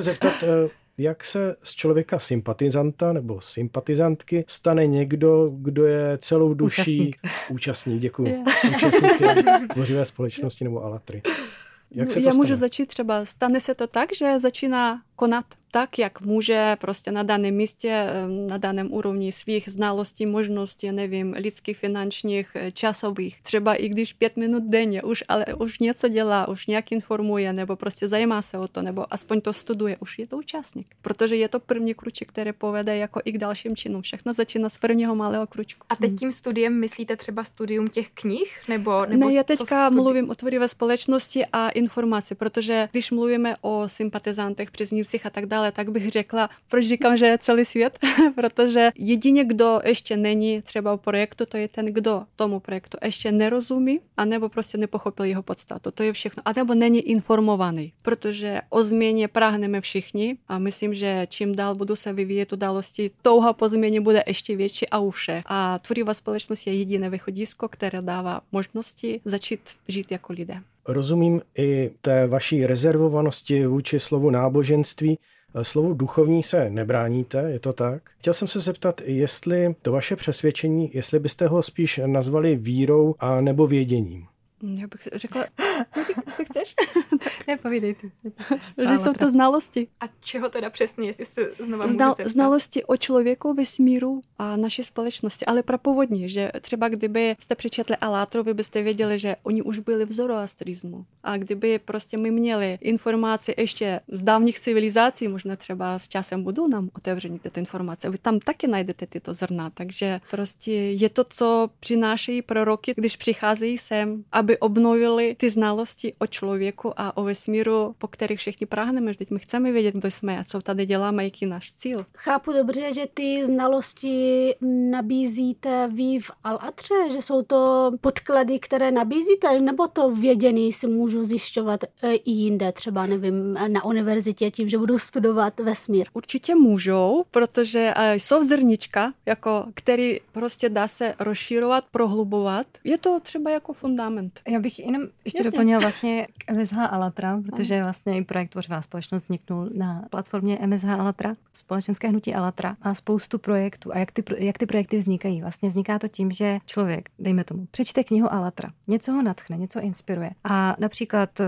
zeptat, jak se z člověka sympatizanta nebo sympatizantky stane někdo, kdo je celou duší účastník děkuji. Účastník Tvořivé společnosti nebo Allatry. Já můžu začít třeba, stane se to tak, že začíná konat tak, jak může, prostě na daném místě, na daném úrovni svých znalostí, možností, nevím, lidských, finančních, časových. Třeba i když 5 minut denně, ale už něco dělá, už nějak informuje, nebo prostě zajímá se o to, nebo aspoň to studuje, už je to účastník. Protože je to první kruček, který povede jako i k dalším činům. Všechno začíná z prvního malého kručku. A teď tím studiem myslíte třeba studium těch knih? Nebo ne, já teďka mluvím o Tvořivé společnosti a informaci, protože když mluvíme o sympatizantech, příznivcích a tak dále, tak bych řekla, proč říkám, že je celý svět, protože jedině, kdo ještě není třeba v projektu, to je ten, kdo tomu projektu ještě nerozumí, anebo prostě nepochopil jeho podstatu. To je všechno. A nebo není informovaný, protože o změně prahneme všichni a myslím, že čím dál budu se vyvíjet události, touha po změně bude ještě větší a uše. A Tvořivá společnost je jediné východisko, které dává možnosti začít žít jako lidé. Rozumím i té vaší rezervovanosti vůči slovu náboženství. Slovu duchovní se nebráníte, je to tak? Chtěl jsem se zeptat, jestli to vaše přesvědčení, jestli byste ho spíš nazvali vírou a nebo věděním. Já bych řekla, co chceš? Nepovídej ty. Že jsou to znalosti. A čeho teda přesně, jestli se znovu můžu znalosti o člověku, vesmíru a naší společnosti, ale prapůvodní, že třeba kdyby jste přečetli Allatru, vy byste věděli, že oni už byli v zoroastrizmu. A kdyby prostě my měli informace ještě z dávných civilizací, možná třeba s časem budou nám otevřeny tyto informace. Vy tam taky najdete tyto zrna, takže prostě je to, co přinášejí proroky, když přicházejí sem, aby obnovili ty znalosti o člověku a o vesmíru, po kterých všichni prahneme. Vždyť my chceme vědět, kdo jsme a co tady děláme, jaký je náš cíl. Chápu dobře, že ty znalosti nabízíte vy v Allatře, že jsou to podklady, které nabízíte, nebo to vědění si můžu zjišťovat i jinde, třeba nevím, na univerzitě tím, že budu studovat vesmír. Určitě můžou, protože jsou zrnička, jako, který prostě dá se rozširovat, prohlubovat. Je to třeba jako fundament. Já bych jenom ještě doplnila vlastně MSH Allatra, protože vlastně i projekt Tvořivá společnost vzniknul na platformě MSH Allatra. Společenské hnutí Allatra má spoustu projektů. A jak ty projekty vznikají? Vlastně vzniká to tím, že člověk, dejme tomu, přečte knihu Allatra, něco ho nadchne, něco inspiruje. A například například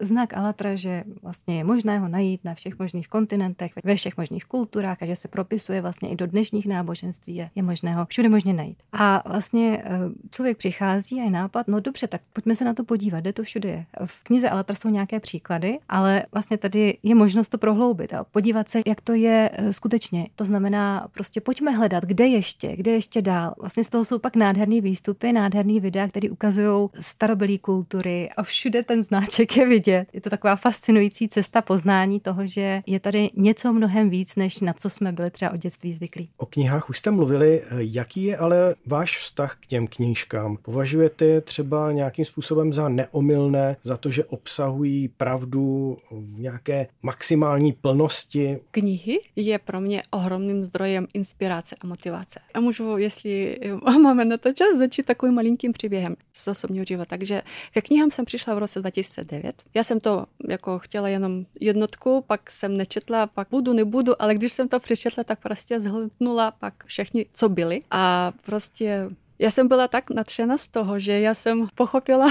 znak Allatra, že vlastně je možné ho najít na všech možných kontinentech, ve všech možných kulturách a že se propisuje vlastně i do dnešních náboženství, je možné ho všude možně najít. A vlastně člověk přichází a je nápad, no dobře, tak pojďme se na to podívat, kde to všude je. V knize Allatra jsou nějaké příklady, ale vlastně tady je možnost to prohloubit a podívat se, jak to je skutečně. To znamená, prostě pojďme hledat, kde ještě dál. Vlastně z toho jsou pak nádherný výstupy, nádherný videa, které ukazují starobylé kultury a všude ten znáček je vidět. Je to taková fascinující cesta poznání toho, že je tady něco mnohem víc, než na co jsme byli třeba od dětství zvyklí. O knihách už jste mluvili, jaký je ale váš vztah k těm knížkám? Považujete třeba nějakým způsobem za neomylné, za to, že obsahují pravdu v nějaké maximální plnosti? Knihy je pro mě ohromným zdrojem inspirace a motivace. A můžu, jestli máme na to čas, začít takovým malinkým příběhem z osobního života. Takže ke knihám jsem přišla v roce 2009. Já jsem to jako chtěla jenom jednotku, pak jsem nečetla, pak nebudu, ale když jsem to přečetla, tak prostě zhltnula pak všechny, co byly. A prostě já jsem byla tak nadšena z toho, že já jsem pochopila,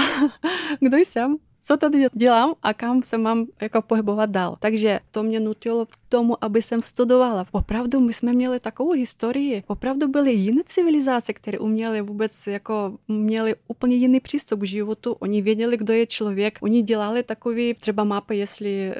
kdo jsem, co tady dělám a kam se mám jako pohybovat dál. Takže to mě nutilo k tomu, aby jsem studovala. Opravdu my jsme měli takovou historii. Opravdu byly jiné civilizace, které uměly vůbec jako měli úplně jiný přístup k životu. Oni věděli, kdo je člověk. Oni dělali takový třeba mapy, jestli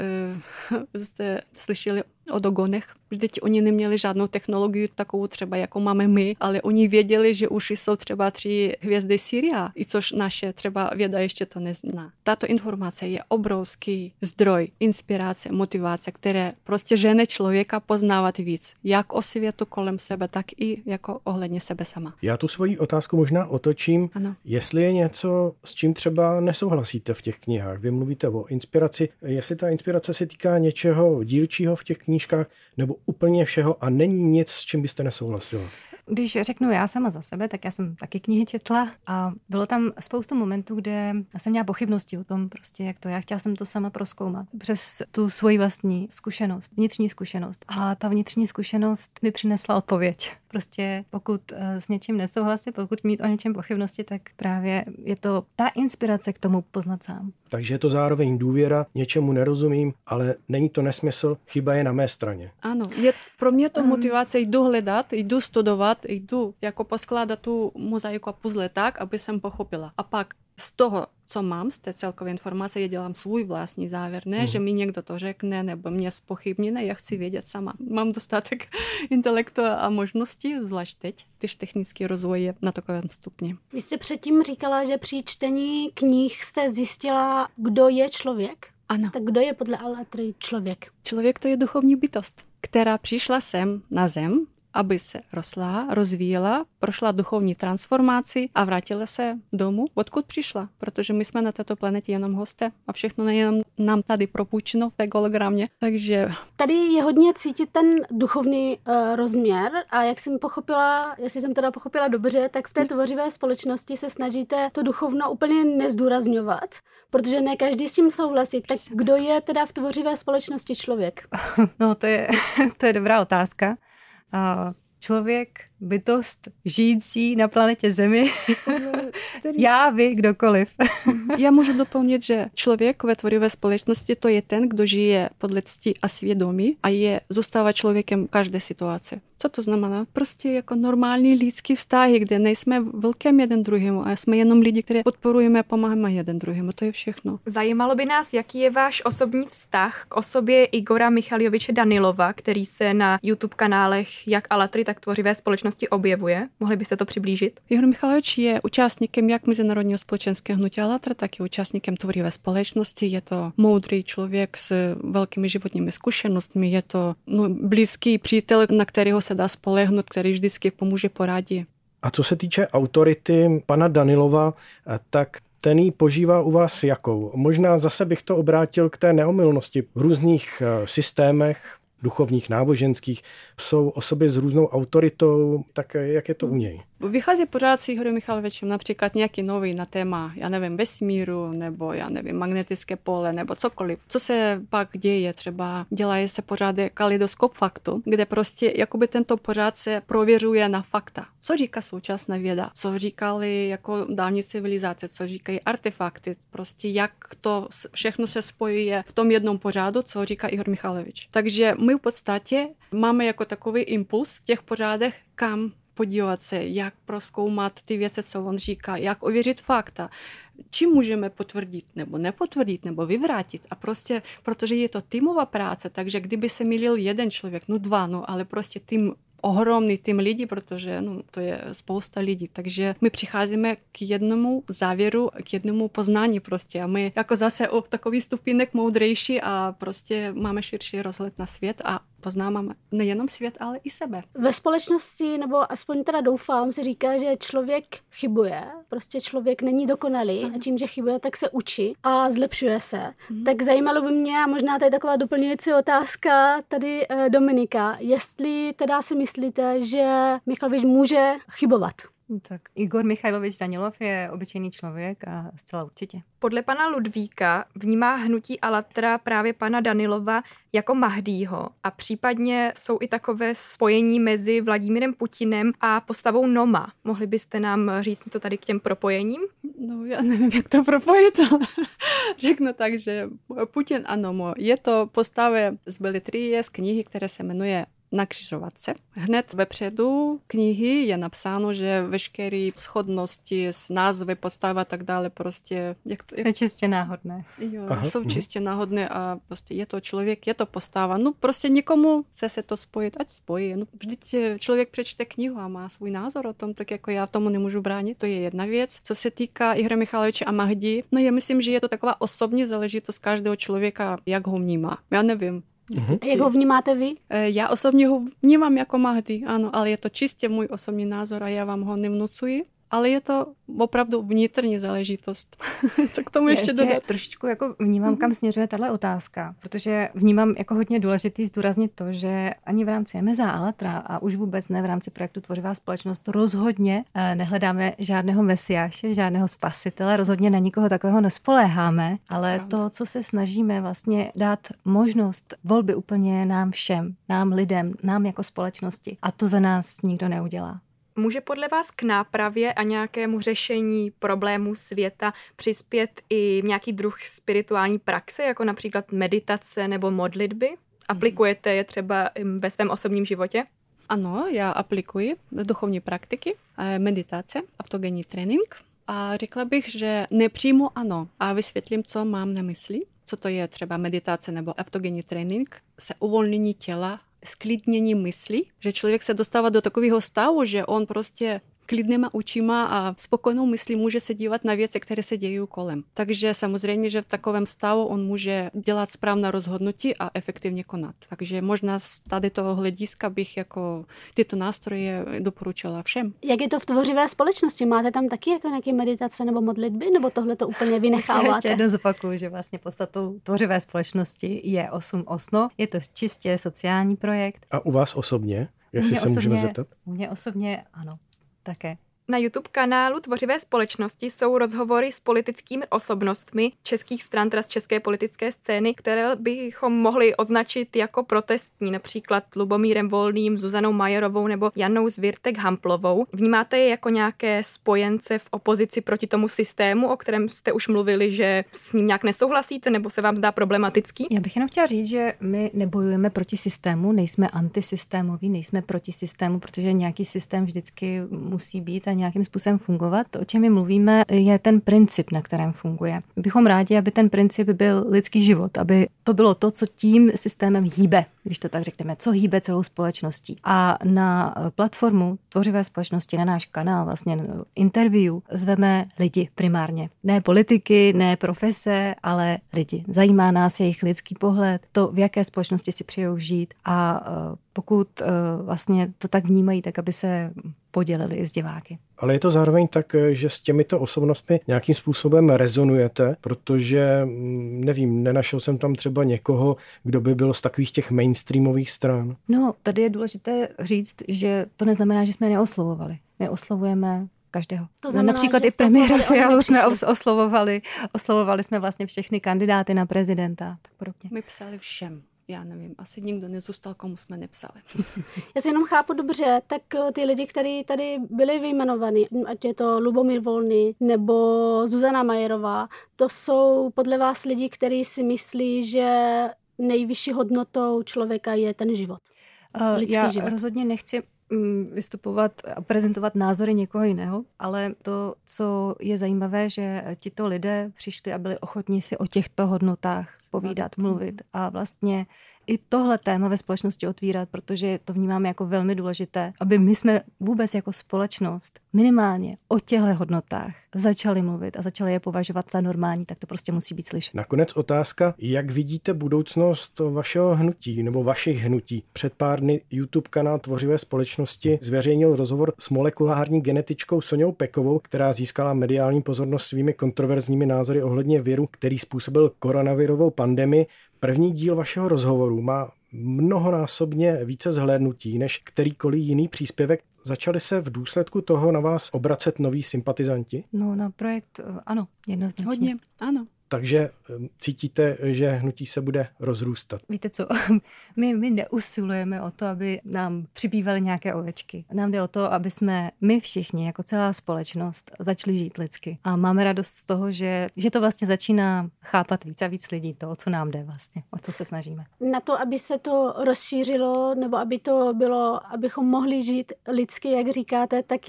jste slyšeli o dogonech. Vždyť oni neměli žádnou technologii takovou třeba, jako máme my, ale oni věděli, že už jsou třeba 3 hvězdy Syria, i což naše třeba věda ještě to nezná. Tato informace je obrovský zdroj inspirace, motivace, které prostě žene člověka poznávat víc, jak o světu kolem sebe, tak i jako ohledně sebe sama. Já tu svoji otázku možná otočím. Ano. Jestli je něco, s čím třeba nesouhlasíte v těch knihách, vy mluvíte o inspiraci, jestli ta inspirace se týká něčeho dílčího v těch knížkách, nebo úplně všeho a není nic, s čím byste nesouhlasila. Když řeknu já sama za sebe, tak já jsem taky knihy četla a bylo tam spoustu momentů, kde já jsem měla pochybnosti o tom prostě, jak to je. Chtěla jsem to sama prozkoumat přes tu svoji vlastní zkušenost, vnitřní zkušenost. A ta vnitřní zkušenost mi přinesla odpověď. Prostě pokud s něčím nesouhlasím, pokud mít o něčem pochybnosti, tak právě je to ta inspirace k tomu poznat sám. Takže je to zároveň důvěra, něčemu nerozumím, ale není to nesmysl, chyba je na mé straně. Ano, je pro mě to motivace, jdu hledat, jdu studovat, jdu jako poskládat tu mozaiku a puzzle tak, aby jsem pochopila. A pak z toho, co mám, z té celkové informace, já dělám svůj vlastní závěr, ne, že mi někdo to řekne, nebo mě zpochybní, ne, já chci vědět sama. Mám dostatek intelektu a možností, zvlášť teď, když technický rozvoj je na takovém stupni. Vy jste předtím říkala, že při čtení knih jste zjistila, kdo je člověk? Ano. Tak kdo je podle Allatry člověk? Člověk to je duchovní bytost, která přišla sem na zem, aby se rostla, rozvíjela, prošla duchovní transformaci a vrátila se domů, odkud přišla. Protože my jsme na této planetě jenom hosté a všechno nám tady propůjčeno v té hologramě. Takže tady je hodně cítit ten duchovní rozměr a jak jsem pochopila, jestli jsem teda pochopila dobře, tak v té tvořivé společnosti se snažíte to duchovno úplně nezdůrazňovat, protože ne každý s tím souhlasí. Tak kdo je teda v tvořivé společnosti člověk? No to je dobrá otázka. Člověk, bytost, žijící na planetě Zemi. Já, vy, kdokoliv. Já můžu doplnit, že člověk ve tvorivé společnosti to je ten, kdo žije podle cti a svědomí a je zůstává člověkem v každé situaci. Co to znamená? Prostě jako normální lidský vztahy, kde nejsme velkým jeden druhému, a jsme jenom lidi, které podporujeme a pomáháme jeden druhému. To je všechno. Zajímalo by nás, jaký je váš osobní vztah k osobě Igora Michajloviče Danilova, který se na YouTube kanálech jak Allatry, tak Tvořivé společnosti objevuje. Mohli byste to přiblížit? Igor Michajlovič je účastníkem jak mezinárodního společenského hnutí Allatra, tak i účastníkem Tvořivé společnosti. Je to moudrý člověk s velkými životními zkušenostmi, je to blízký přítel, na kterého se dá spolehnout, který vždycky pomůže, poradí. A co se týče autority pana Danilova, tak ten ji požívá u vás jakou? Možná zase bych to obrátil k té neomylnosti v různých systémech. duchovních, náboženských, jsou osoby s různou autoritou, tak jak je to u něj? Vychází pořád s Igorem Michajlovičem například nějaký nový na téma, já nevím, vesmíru, nebo já nevím, magnetické pole, nebo cokoliv. Co se pak děje, třeba dělají se pořády kaleidoskop faktu, kde prostě jakoby tento pořád se prověřuje na fakta. Co říká současná věda, co říkali jako dávní civilizace, co říkají artefakty, prostě jak to všechno se spojuje v tom jednom pořádu, co říká Igor Michajlovič. Takže my v podstatě máme jako takový impuls v těch pořádech, kam podívat se, jak prozkoumat ty věci, co on říká, jak ověřit fakta, čím můžeme potvrdit nebo nepotvrdit nebo vyvrátit. A prostě, protože je to týmová práce, takže kdyby se mýlil jeden člověk, ale prostě tým ohromný tým lidí, protože to je spousta lidí, takže my přicházíme k jednomu závěru, k jednomu poznání prostě a my jako zase o takový stupinek moudrejší a prostě máme širší rozhled na svět a poznáváme nejenom svět, ale i sebe. Ve společnosti, nebo aspoň teda doufám, se říká, že člověk chybuje, prostě člověk není dokonalý a tím, že chybuje, tak se učí a zlepšuje se. Tak zajímalo by mě, a možná tady taková doplňující otázka tady Dominika, jestli teda si myslíte, že Michajlovič může chybovat? Tak Igor Michajlovič Danilov je obyčejný člověk a zcela určitě. Podle pana Ludvíka vnímá hnutí Allatra právě pana Danilova jako Mahdího a případně jsou i takové spojení mezi Vladimírem Putinem a postavou Noma. Mohli byste nám říct něco tady k těm propojením? No já nevím, jak to propojit, ale řeknu tak, že Putin a Nomo je to postavy z beletrie, z knihy, které se jmenuje Na křižovatce. Hned vepředu knihy je napsáno, že veškeré shodnosti s názvy, postava a tak dále prostě... Jsou čistě náhodné. Jo, jsou čistě náhodné a prostě je to člověk, je to postava. No prostě nikomu chce se to spojit, ať spojí. No, vždyť člověk přečte knihu a má svůj názor o tom, tak jako já tomu nemůžu bránit. To je jedna věc. Co se týká Igora Michajloviče a Mahdi, no já myslím, že je to taková osobní záležitost každého člověka, jak ho vnímá. Já nevím. A jak ho vnímáte vy? Já osobně ho vnímám jako Mahdi, ano, ale je to čistě můj osobní názor a já vám ho nevnucuji, ale je to opravdu vnitřní záležitost. Co k tomu ještě dodat? Ještě trošičku jako vnímám, kam směřuje tahle otázka, protože vnímám jako hodně důležitý zdůraznit to, že ani v rámci MSA Allatra a už vůbec ne v rámci projektu Tvořivá společnost rozhodně nehledáme žádného mesiáše, žádného spasitele, rozhodně na nikoho takového nespoléháme, ale to, co se snažíme vlastně dát možnost volby úplně nám všem, nám lidem, nám jako společnosti a to za nás nikdo neudělá. Může podle vás k nápravě a nějakému řešení problémů světa přispět i nějaký druh spirituální praxe, jako například meditace nebo modlitby? Aplikujete je třeba ve svém osobním životě? Ano, já aplikuji duchovní praktiky, meditace, autogenní trénink. A řekla bych, že nepřímo ano. A vysvětlím, co mám na mysli. Co to je třeba meditace nebo autogenní trénink? Se uvolnění těla, sklidnění myslí, že člověk se dostává do takového stavu, že on prostě klidnýma očima a spokojnou myslí může se dívat na věci, které se dějí kolem. Takže samozřejmě, že v takovém stavu on může dělat správné rozhodnutí a efektivně konat. Takže možná z tady toho hlediska bych jako tyto nástroje doporučila všem. Jak je to v Tvořivé společnosti? Máte tam taky jako nějaké meditace nebo modlitby? Nebo tohle to úplně vynecháváte? Ještě jednou zopakuju, že vlastně podstatou Tvořivé společnosti je 8 osno. Je to čistě sociální projekt. A u vás osobně? Jestli se můžeme zeptat? U mě osobně ano. Také. Na YouTube kanálu Tvořivé společnosti jsou rozhovory s politickými osobnostmi českých stran, teda z české politické scény, které bychom mohli označit jako protestní, například Lubomírem Volným, Zuzanou Majerovou nebo Janou Zwirtek-Hamplovou. Vnímáte je jako nějaké spojence v opozici proti tomu systému, o kterém jste už mluvili, že s ním nějak nesouhlasíte nebo se vám zdá problematický? Já bych jenom chtěla říct, že my nebojujeme proti systému, nejsme antisystémoví, nejsme proti systému, protože nějaký systém vždycky musí být a nějakým způsobem fungovat. To, o čem my mluvíme, je ten princip, na kterém funguje. Bychom rádi, aby ten princip byl lidský život, aby to bylo to, co tím systémem hýbe, když to tak řekneme, co hýbe celou společností. A na platformu Tvořivé společnosti, na náš kanál, vlastně interview, zveme lidi primárně. Ne politiky, ne profese, ale lidi. Zajímá nás jejich lidský pohled, to, v jaké společnosti si přejou žít a pokud vlastně to tak vnímají, tak aby se podělili i s diváky. ale je to zároveň tak, že s těmito osobnostmi nějakým způsobem rezonujete, protože, nevím, nenašel jsem tam třeba někoho, kdo by byl z takových těch mainstreamových stran. No, tady je důležité říct, že to neznamená, že jsme je neoslovovali. My oslovujeme každého. To znamená, například i premiéra Fialu jsme oslovovali. Oslovovali jsme vlastně všechny kandidáty na prezidenta. Tak podobně. My psali všem. Já nevím, asi nikdo nezůstal, komu jsme nepsali. Já si jenom chápu dobře, tak ty lidi, kteří tady byli vyjmenovaní, ať je to Lubomír Volný nebo Zuzana Majerová, to jsou podle vás lidi, kteří si myslí, že nejvyšší hodnotou člověka je ten život. Lidský život. Rozhodně nechci vystupovat a prezentovat názory někoho jiného, ale to, co je zajímavé, že tito lidé přišli a byli ochotní si o těchto hodnotách povídat, mluvit a vlastně i tohle téma ve společnosti otvírat, protože to vnímáme jako velmi důležité, aby my jsme vůbec jako společnost minimálně o těchto hodnotách začali mluvit a začali je považovat za normální, tak to prostě musí být slyšet. Nakonec otázka, jak vidíte budoucnost vašeho hnutí nebo vašich hnutí? Před pár dny YouTube kanál Tvořivé společnosti zveřejnil rozhovor s molekulární genetičkou Soňou Pekovou, která získala mediální pozornost svými kontroverzními názory ohledně viru, který způsobil koronavirovou pandemii. První díl vašeho rozhovoru má mnohonásobně více zhlédnutí než kterýkoliv jiný příspěvek. Začali se v důsledku toho na vás obracet noví sympatizanti? No, na projekt ano, jednoznačně. Hodně, ano. Takže cítíte, že hnutí se bude rozrůstat. Víte co, my neusilujeme o to, aby nám přibývaly nějaké ovečky. Nám jde o to, aby jsme my všichni, jako celá společnost, začali žít lidsky. A máme radost z toho, že to vlastně začíná chápat víc a víc lidí, to, o co nám jde vlastně, o co se snažíme. Na to, aby se to rozšířilo, nebo aby to bylo, abychom mohli žít lidsky, jak říkáte, tak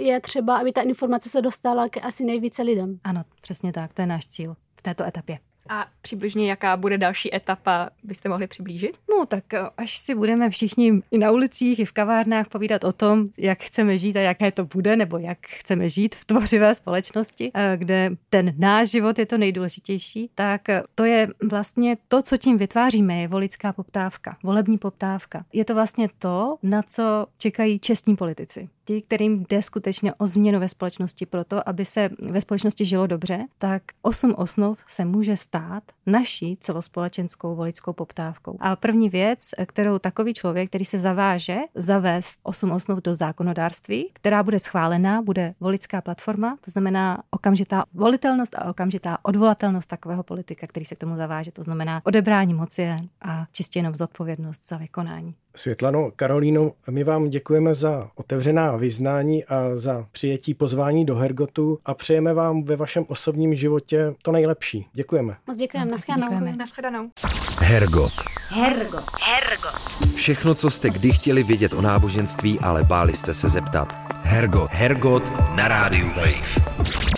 je třeba, aby ta informace se dostala k asi nejvíce lidem. Ano, přesně tak, to je náš cíl. Této etapě. A přibližně jaká bude další etapa, byste mohli přiblížit? No tak až si budeme všichni i na ulicích, i v kavárnách povídat o tom, jak chceme žít a jaké to bude, nebo jak chceme žít v tvořivé společnosti, kde ten náš život je to nejdůležitější, tak to je vlastně to, co tím vytváříme, je voličská poptávka, volební poptávka. Je to vlastně to, na co čekají čestní politici. Ti, kterým jde skutečně o změnu ve společnosti proto, aby se ve společnosti žilo dobře, tak 8 osnov se může stát naší celospolečenskou voličskou poptávkou. A první věc, kterou takový člověk, který se zaváže zavést 8 osnov do zákonodárství, která bude schválená, bude voličská platforma, to znamená okamžitá volitelnost a okamžitá odvolatelnost takového politika, který se k tomu zaváže, to znamená odebrání moci a čistě jenom zodpovědnost za vykonání. Světlano, Karolíno, my vám děkujeme za otevřená vyznání a za přijetí pozvání do Hergotu a přejeme vám ve vašem osobním životě to nejlepší. Děkujeme. Moc děkujeme. Naschledanou. Hergot. Hergot. Hergot. Všechno, co jste kdy chtěli vědět o náboženství, ale báli jste se zeptat. Hergot. Hergot na rádiu Wave.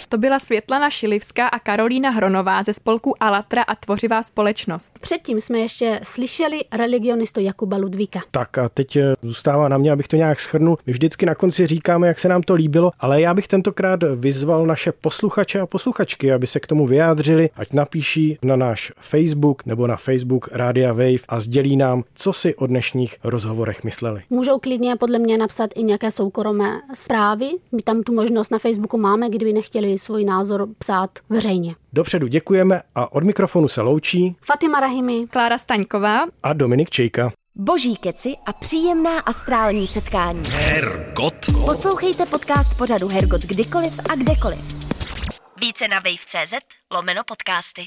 To byla Světlana Šilivská a Karolína Hronová ze spolku Allatra a Tvořivá společnost. Předtím jsme ještě slyšeli religionistu Jakuba Ludvíka. Tak a teď zůstává na mě, abych to nějak shrnul. My vždycky na konci říkáme, jak se nám to líbilo, ale já bych tentokrát vyzval naše posluchače a posluchačky, aby se k tomu vyjádřili, ať napíší na náš Facebook nebo na Facebook Rádia Wave a sdělí nám, co si o dnešních rozhovorech mysleli. Můžou klidně podle mě napsat i nějaké soukromé zprávy. My tam tu možnost na Facebooku máme, kdyby nechtěli svůj názor psát veřejně. Dopředu děkujeme a od mikrofonu se loučí Fatima Rahimi, Klára Staňková a Dominik Čejka. Boží keci a příjemná astrální setkání. Hergot. Poslouchejte podcast pořadu Hergot kdykoliv a kdekoliv. Více na wave.cz/podcasty.